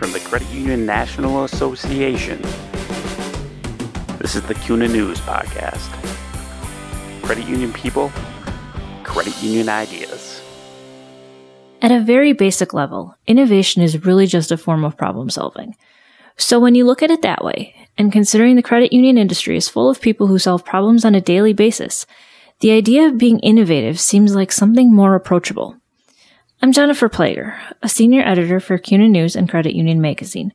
from the Credit Union National Association. This is the CUNA News Podcast. Credit union people, credit union ideas. At a very basic level, innovation is really just a form of problem solving. So when you look at it that way, and considering the credit union industry is full of people who solve problems on a daily basis, the idea of being innovative seems like something more approachable. I'm Jennifer Plager, a senior editor for CUNA News and Credit Union Magazine.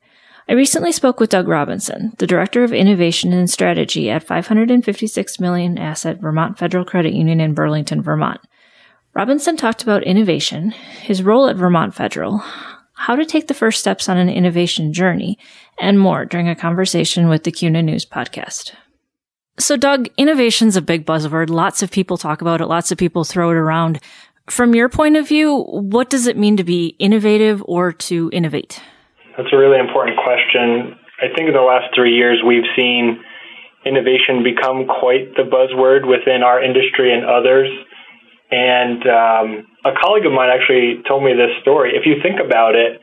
I recently spoke with Doug Robinson, the Director of Innovation and Strategy at $556 million asset Vermont Federal Credit Union in Burlington, Vermont. Robinson talked about innovation, his role at Vermont Federal, how to take the first steps on an innovation journey, and more during a conversation with the CUNA News Podcast. So Doug, innovation's a big buzzword. Lots of people talk about it. Lots of people throw it around. From your point of view, what does it mean to be innovative or to innovate? That's a really important question. I think in the last 3 years, we've seen innovation become quite the buzzword within our industry and others. And a colleague of mine actually told me this story. If you think about it,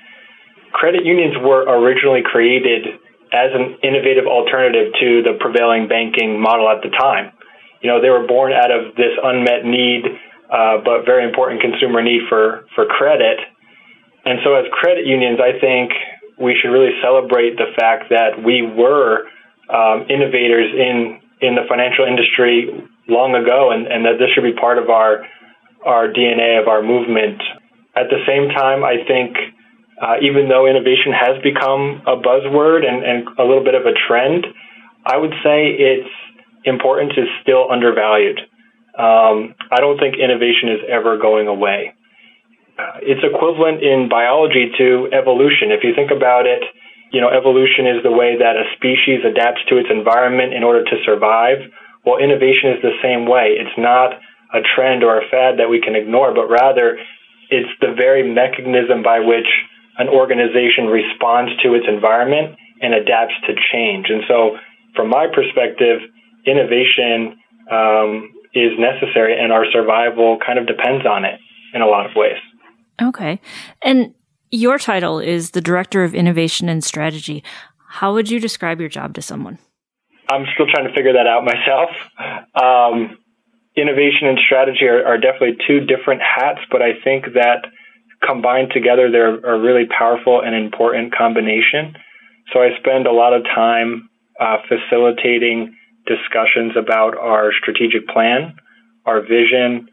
credit unions were originally created as an innovative alternative to the prevailing banking model at the time. You know, they were born out of this unmet need, but very important consumer need for credit. And so as credit unions, I think we should really celebrate the fact that we were innovators in the financial industry long ago, and that this should be part of our DNA, of our movement. At the same time, I think even though innovation has become a buzzword and a little bit of a trend, I would say its importance is still undervalued. I don't think innovation is ever going away. It's equivalent in biology to evolution. If you think about it, you know, evolution is the way that a species adapts to its environment in order to survive. Well, innovation is the same way. It's not a trend or a fad that we can ignore, but rather it's the very mechanism by which an organization responds to its environment and adapts to change. And so from my perspective, innovation is necessary, and our survival kind of depends on it in a lot of ways. Okay. And your title is the Director of Innovation and Strategy. How would you describe your job to someone? I'm still trying to figure that out myself. Innovation and strategy are definitely two different hats, but I think that combined together, they're a really powerful and important combination. So I spend a lot of time facilitating discussions about our strategic plan, our vision,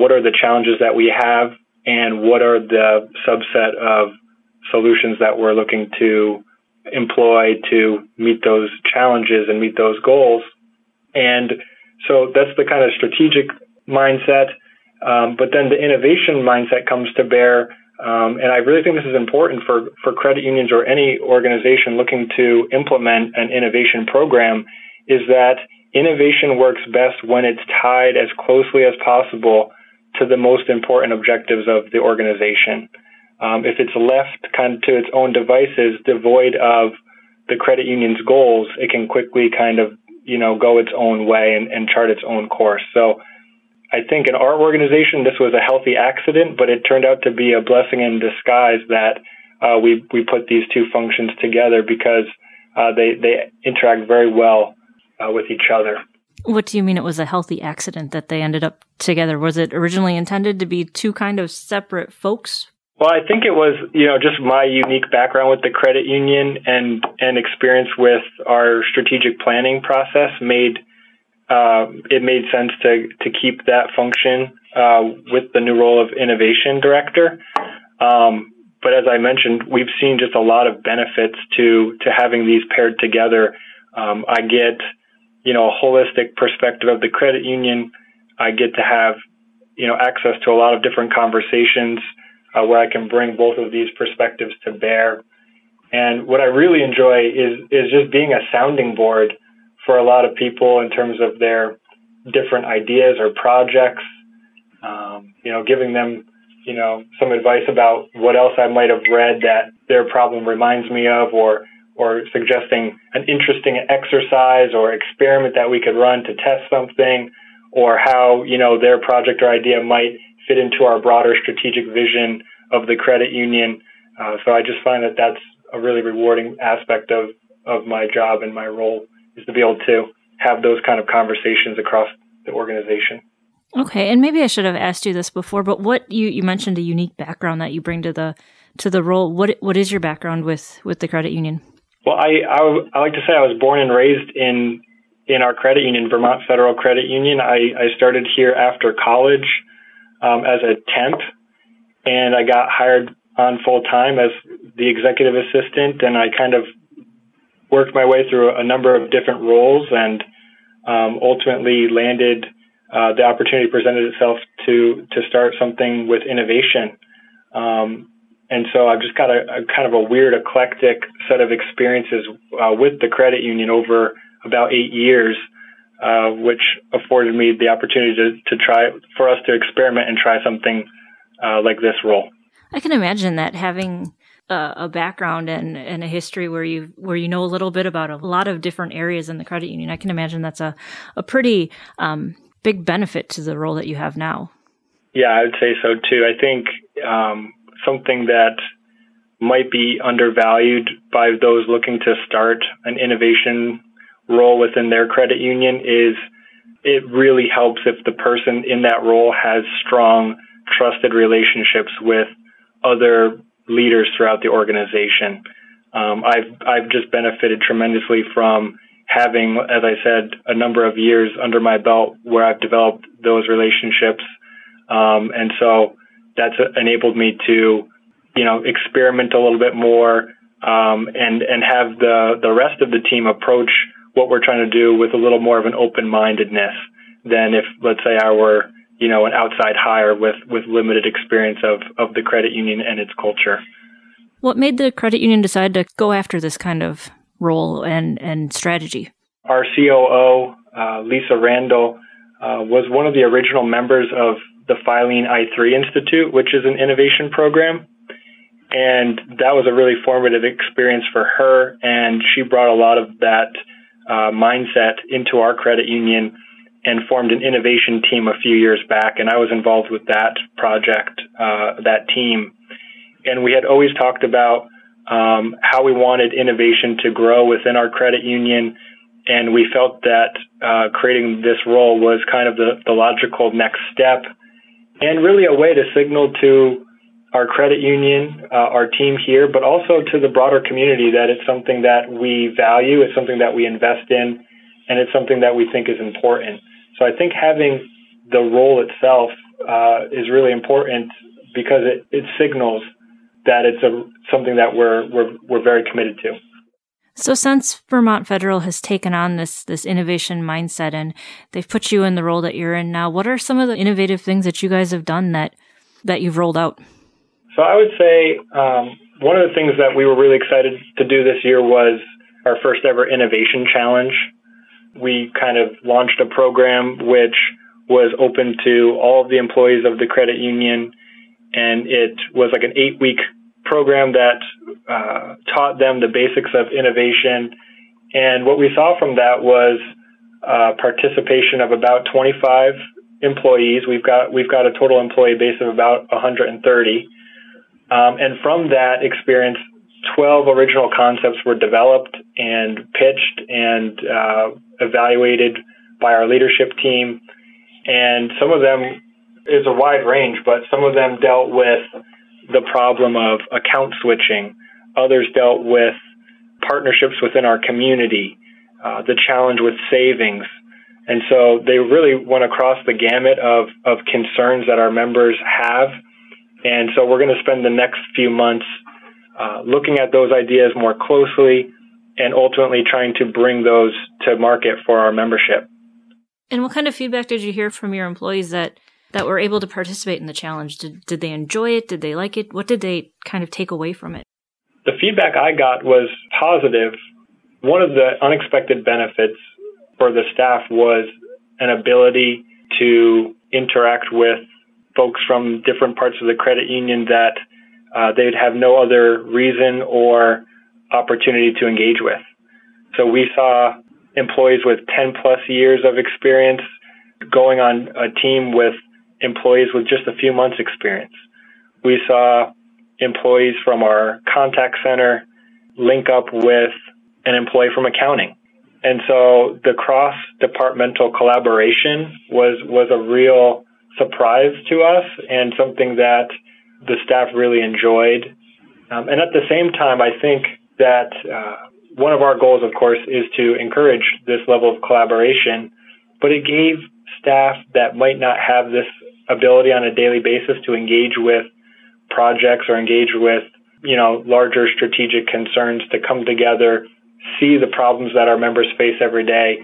what are the challenges that we have, and what are the subset of solutions that we're looking to employ to meet those challenges and meet those goals. And so that's the kind of strategic mindset. But then the innovation mindset comes to bear. And I really think this is important for credit unions or any organization looking to implement an innovation program, is that innovation works best when it's tied as closely as possible to the most important objectives of the organization. If it's left kind of to its own devices, devoid of the credit union's goals, it can quickly kind of, you know, go its own way and chart its own course. So I think in our organization, this was a healthy accident, but it turned out to be a blessing in disguise that we put these two functions together, because they interact very well with each other. What do you mean it was a healthy accident that they ended up together? Was it originally intended to be two kind of separate folks? Well, I think it was, you know, just my unique background with the credit union and experience with our strategic planning process made sense to keep that function with the new role of innovation director. But as I mentioned, we've seen just a lot of benefits to having these paired together. I get, you know, a holistic perspective of the credit union. I get to have, you know, access to a lot of different conversations where I can bring both of these perspectives to bear. And what I really enjoy is just being a sounding board for a lot of people in terms of their different ideas or projects, you know, giving them, you know, some advice about what else I might have read that their problem reminds me of, or suggesting an interesting exercise or experiment that we could run to test something, or how, you know, their project or idea might fit into our broader strategic vision of the credit union. So I just find that that's a really rewarding aspect of my job and my role, is to be able to have those kind of conversations across the organization. Okay. And maybe I should have asked you this before, but what you mentioned a unique background that you bring to the role. What is your background with the credit union? Well, I like to say I was born and raised in our credit union, Vermont Federal Credit Union. I started here after college as a temp, and I got hired on full-time as the executive assistant, and I kind of worked my way through a number of different roles and ultimately landed the opportunity presented itself to start something with innovation. And so I've just got a kind of a weird, eclectic set of experiences with the credit union over about 8 years, which afforded me the opportunity to try, for us to experiment and try something like this role. I can imagine that having a background and a history where you know a little bit about a lot of different areas in the credit union, I can imagine that's a pretty big benefit to the role that you have now. Yeah, I would say so too. I think something that might be undervalued by those looking to start an innovation role within their credit union is it really helps if the person in that role has strong, trusted relationships with other leaders throughout the organization. I've just benefited tremendously from having, as I said, a number of years under my belt where I've developed those relationships. And so that's enabled me to, experiment a little bit more, and have the rest of the team approach what we're trying to do with a little more of an open-mindedness than if, let's say, I were, an outside hire with limited experience of the credit union and its culture. What made the credit union decide to go after this kind of role and strategy? Our COO, Lisa Randall, was one of the original members of the Filene I3 Institute, which is an innovation program. And that was a really formative experience for her. And she brought a lot of that mindset into our credit union and formed an innovation team a few years back. And I was involved with that project, that team. And we had always talked about how we wanted innovation to grow within our credit union. And we felt that creating this role was kind of the logical next step and really a way to signal to our credit union, our team here, but also to the broader community that it's something that we value, it's something that we invest in, and it's something that we think is important. So I think having the role itself is really important because it signals that it's something that we're very committed to. So since Vermont Federal has taken on this innovation mindset and they've put you in the role that you're in now, what are some of the innovative things that you guys have done that you've rolled out? So I would say one of the things that we were really excited to do this year was our first ever innovation challenge. We kind of launched a program which was open to all of the employees of the credit union, and it was like an 8-week program that taught them the basics of innovation. And what we saw from that was participation of about 25 employees. We've got a total employee base of about 130. And from that experience, 12 original concepts were developed and pitched and evaluated by our leadership team. And some of them is a wide range, but some of them dealt with the problem of account switching. Others dealt with partnerships within our community, the challenge with savings. And so they really went across the gamut of concerns that our members have. And so we're going to spend the next few months looking at those ideas more closely and ultimately trying to bring those to market for our membership. And what kind of feedback did you hear from your employees that were able to participate in the challenge? Did they enjoy it? Did they like it? What did they kind of take away from it? The feedback I got was positive. One of the unexpected benefits for the staff was an ability to interact with folks from different parts of the credit union that they'd have no other reason or opportunity to engage with. So we saw employees with 10 plus years of experience going on a team with employees with just a few months experience. We saw employees from our contact center link up with an employee from accounting. And so the cross-departmental collaboration was a real surprise to us and something that the staff really enjoyed. And at the same time, I think that one of our goals, of course, is to encourage this level of collaboration, but it gave staff that might not have this ability on a daily basis to engage with projects or engage with, you know, larger strategic concerns to come together, see the problems that our members face every day,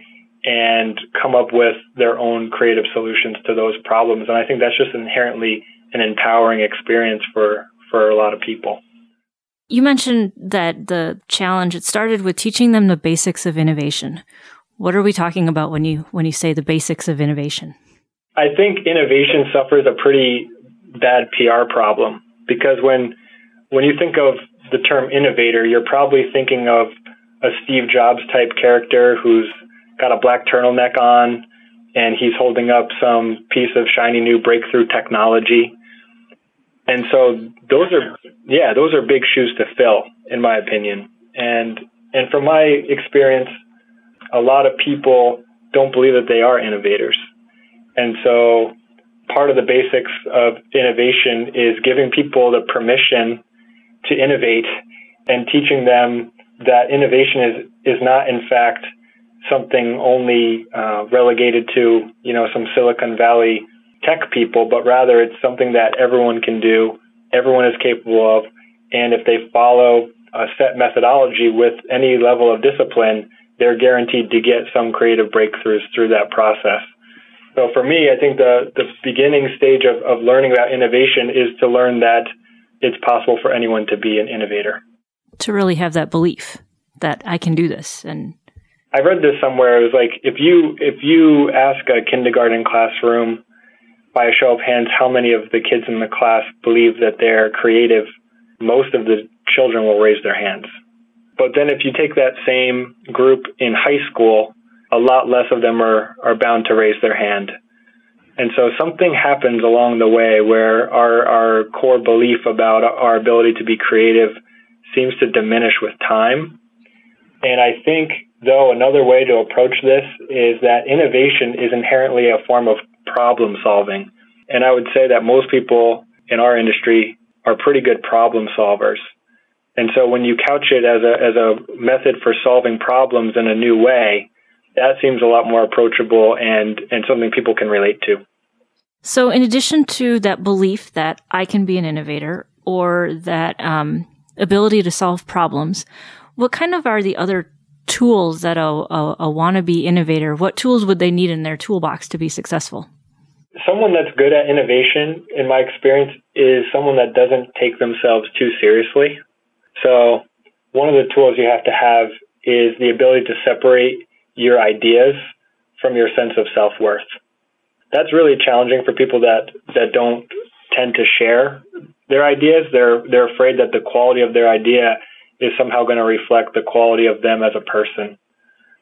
and come up with their own creative solutions to those problems. And I think that's just inherently an empowering experience for a lot of people. You mentioned that the challenge, it started with teaching them the basics of innovation. What are we talking about when you say the basics of innovation? I think innovation suffers a pretty bad PR problem, because when you think of the term innovator, you're probably thinking of a Steve Jobs type character who's got a black turtleneck on and he's holding up some piece of shiny new breakthrough technology. And so those are big shoes to fill, in my opinion. And from my experience, a lot of people don't believe that they are innovators. And so part of the basics of innovation is giving people the permission to innovate and teaching them that innovation is not, in fact, something only relegated to, you know, some Silicon Valley tech people, but rather it's something that everyone can do, everyone is capable of, and if they follow a set methodology with any level of discipline, they're guaranteed to get some creative breakthroughs through that process. So for me, I think the beginning stage of learning about innovation is to learn that it's possible for anyone to be an innovator. To really have that belief that I can do this. And I read this somewhere. It was like, if you ask a kindergarten classroom by a show of hands how many of the kids in the class believe that they're creative, most of the children will raise their hands. But then if you take that same group in high school, a lot less of them are bound to raise their hand. And so something happens along the way where our core belief about our ability to be creative seems to diminish with time. And I think, though, another way to approach this is that innovation is inherently a form of problem solving. And I would say that most people in our industry are pretty good problem solvers. And so when you couch it as a method for solving problems in a new way, that seems a lot more approachable and something people can relate to. So in addition to that belief that I can be an innovator or that ability to solve problems, what kind of are the other tools that a wannabe innovator, what tools would they need in their toolbox to be successful? Someone that's good at innovation, in my experience, is someone that doesn't take themselves too seriously. So one of the tools you have to have is the ability to separate your ideas from your sense of self-worth. That's really challenging for people that don't tend to share their ideas. They're afraid that the quality of their idea is somehow going to reflect the quality of them as a person.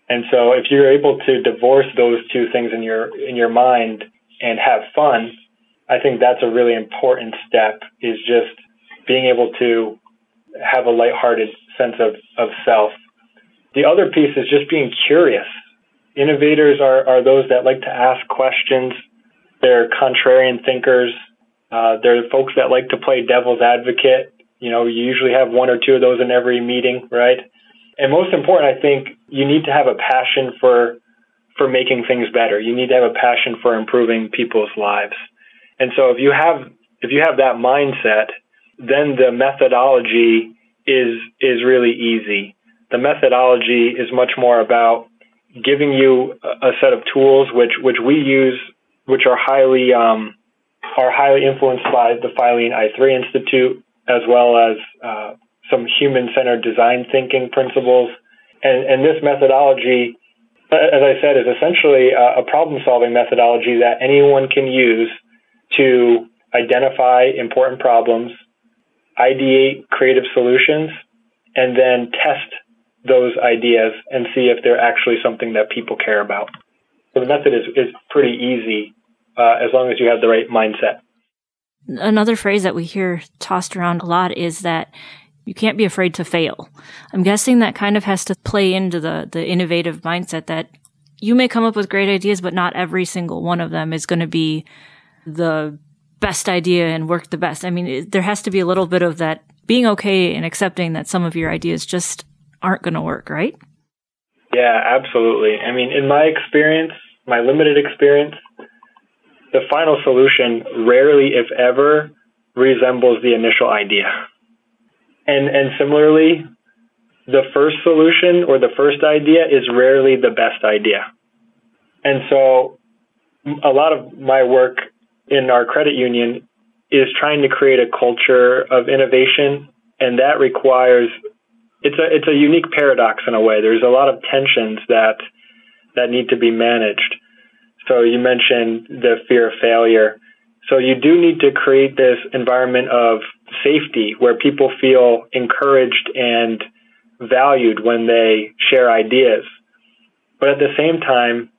And so if you're able to divorce those two things in your mind and have fun, I think that's a really important step, is just being able to have a lighthearted sense of self. The other piece is just being curious. Innovators are those that like to ask questions. They're contrarian thinkers. They're folks that like to play devil's advocate. You know, you usually have one or two of those in every meeting, right? And most important, I think, you need to have a passion for making things better. You need to have a passion for improving people's lives. And so if you have that mindset, then the methodology is really easy. The methodology is much more about giving you a set of tools which we use, which are highly influenced by the Filene I3 Institute, as well as some human-centered design thinking principles. And this methodology, as I said, is essentially a problem-solving methodology that anyone can use to identify important problems, ideate creative solutions, and then test those ideas and see if they're actually something that people care about. So the method is pretty easy as long as you have the right mindset. Another phrase that we hear tossed around a lot is that You can't be afraid to fail. I'm guessing that kind of has to play into the innovative mindset that you may come up with great ideas, but not every single one of them is going to be the best idea and work the best. I mean, there has to be a little bit of that being okay and accepting that some of your ideas just aren't going to work, right? Yeah, absolutely. I mean, in my experience, my limited experience, the final solution rarely, if ever, resembles the initial idea. And similarly, the first solution or the first idea is rarely the best idea. And so a lot of my work in our credit union is trying to create a culture of innovation, and that requires, it's a unique paradox in a way. There's a lot of tensions that need to be managed. So you mentioned the fear of failure. So you do need to create this environment of safety where people feel encouraged and valued when they share ideas. But at the same time,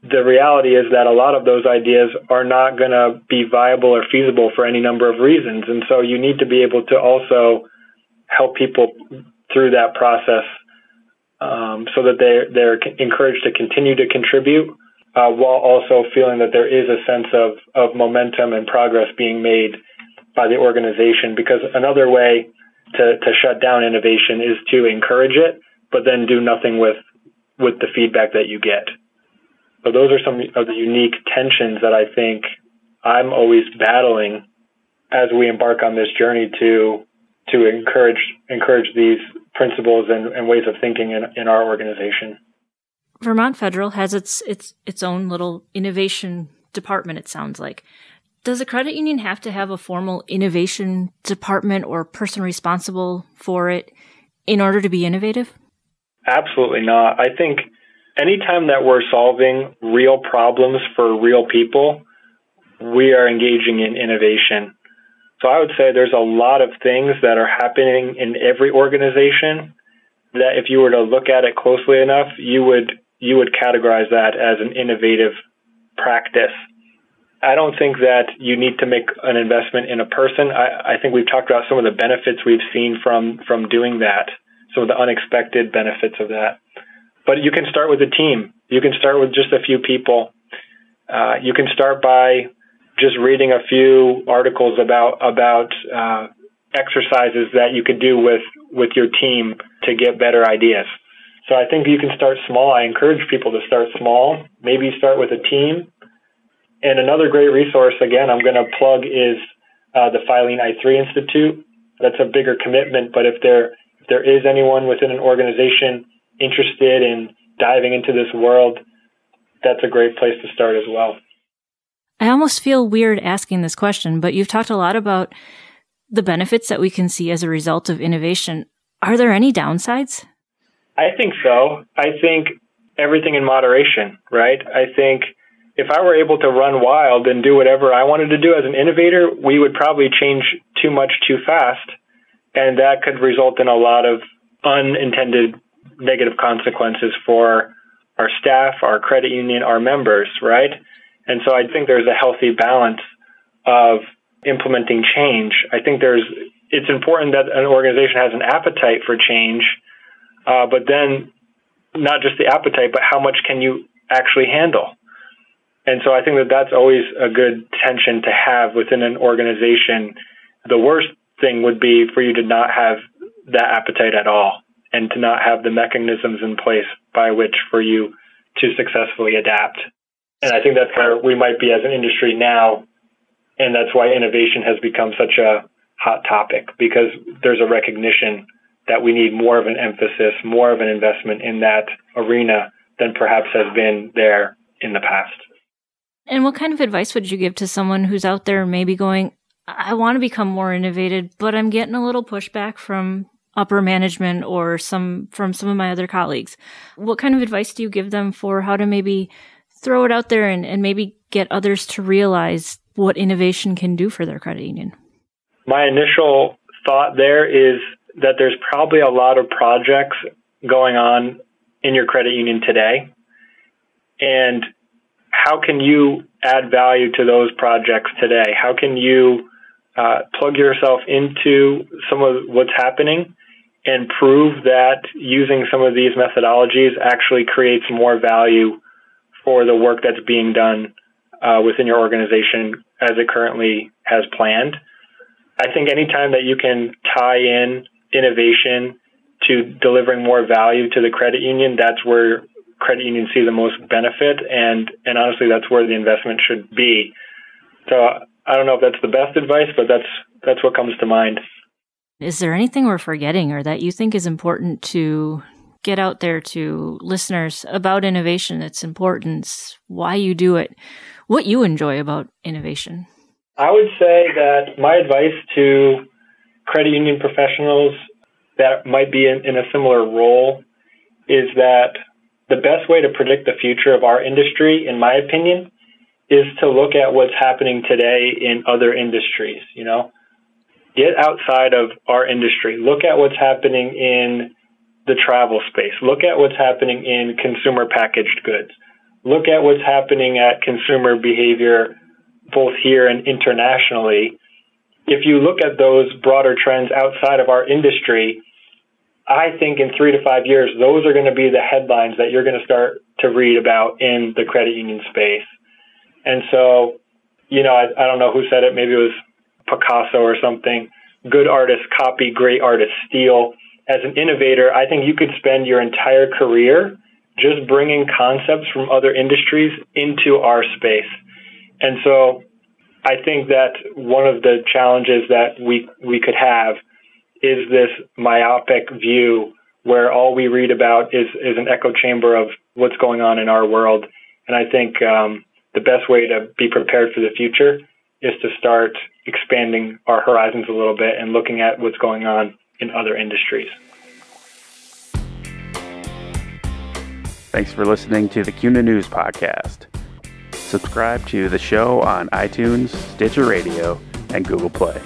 the reality is that a lot of those ideas are not going to be viable or feasible for any number of reasons. And so you need to be able to also help people through that process so that they're encouraged to continue to contribute while also feeling that there is a sense of momentum and progress being made by the organization. Because another way to shut down innovation is to encourage it, but then do nothing with the feedback that you get. So those are some of the unique tensions that I think I'm always battling as we embark on this journey to encourage these principles and ways of thinking in our organization. Vermont Federal has its own little innovation department, it sounds like. Does a credit union have to have a formal innovation department or person responsible for it in order to be innovative? Absolutely not. I think anytime that we're solving real problems for real people, we are engaging in innovation. So I would say there's a lot of things that are happening in every organization that if you were to look at it closely enough, you would categorize that as an innovative practice. I don't think that you need to make an investment in a person. I think we've talked about some of the benefits we've seen from doing that, some of the unexpected benefits of that. But you can start with a team. You can start with just a few people. You can start by just reading a few articles about exercises that you could do with your team to get better ideas. So I think you can start small. I encourage people to start small. Maybe start with a team. And another great resource, again, I'm going to plug is the Filene I3 Institute. That's a bigger commitment, but if there is anyone within an organization interested in diving into this world, that's a great place to start as well. I almost feel weird asking this question, but you've talked a lot about the benefits that we can see as a result of innovation. Are there any downsides? I think so. I think everything in moderation, right? I think if I were able to run wild and do whatever I wanted to do as an innovator, we would probably change too much too fast, and that could result in a lot of unintended negative consequences for our staff, our credit union, our members, right? And so I think there's a healthy balance of implementing change. I think it's important that an organization has an appetite for change, but then not just the appetite, but how much can you actually handle? And so I think that that's always a good tension to have within an organization. The worst thing would be for you to not have that appetite at all, and to not have the mechanisms in place by which for you to successfully adapt. And I think that's where we might be as an industry now, and that's why innovation has become such a hot topic, because there's a recognition that we need more of an emphasis, more of an investment in that arena than perhaps has been there in the past. And what kind of advice would you give to someone who's out there maybe going, I want to become more innovative, but I'm getting a little pushback from upper management or from some of my other colleagues? What kind of advice do you give them for how to maybe throw it out there and maybe get others to realize what innovation can do for their credit union? My initial thought there is that there's probably a lot of projects going on in your credit union today. And how can you add value to those projects today? How can you plug yourself into some of what's happening and prove that using some of these methodologies actually creates more value for the work that's being done within your organization as it currently has planned. I think anytime that you can tie in innovation to delivering more value to the credit union, that's where credit unions see the most benefit. And honestly, that's where the investment should be. So I don't know if that's the best advice, but that's what comes to mind. Is there anything we're forgetting or that you think is important to get out there to listeners about innovation, its importance, why you do it, what you enjoy about innovation? I would say that my advice to credit union professionals that might be in a similar role is that the best way to predict the future of our industry, in my opinion, is to look at what's happening today in other industries. You know, get outside of our industry. Look at what's happening in the travel space. Look at what's happening in consumer packaged goods. Look at what's happening at consumer behavior, both here and internationally. If you look at those broader trends outside of our industry, I think in 3 to 5 years, those are going to be the headlines that you're going to start to read about in the credit union space. And so, you know, I don't know who said it. Maybe it was Picasso or something. Good artists copy, great artists steal. As an innovator, I think you could spend your entire career just bringing concepts from other industries into our space. And so I think that one of the challenges that we could have is this myopic view where all we read about is an echo chamber of what's going on in our world. And I think the best way to be prepared for the future is to start expanding our horizons a little bit and looking at what's going on in other industries. Thanks for listening to the CUNA News Podcast. Subscribe to the show on iTunes, Stitcher Radio, and Google Play.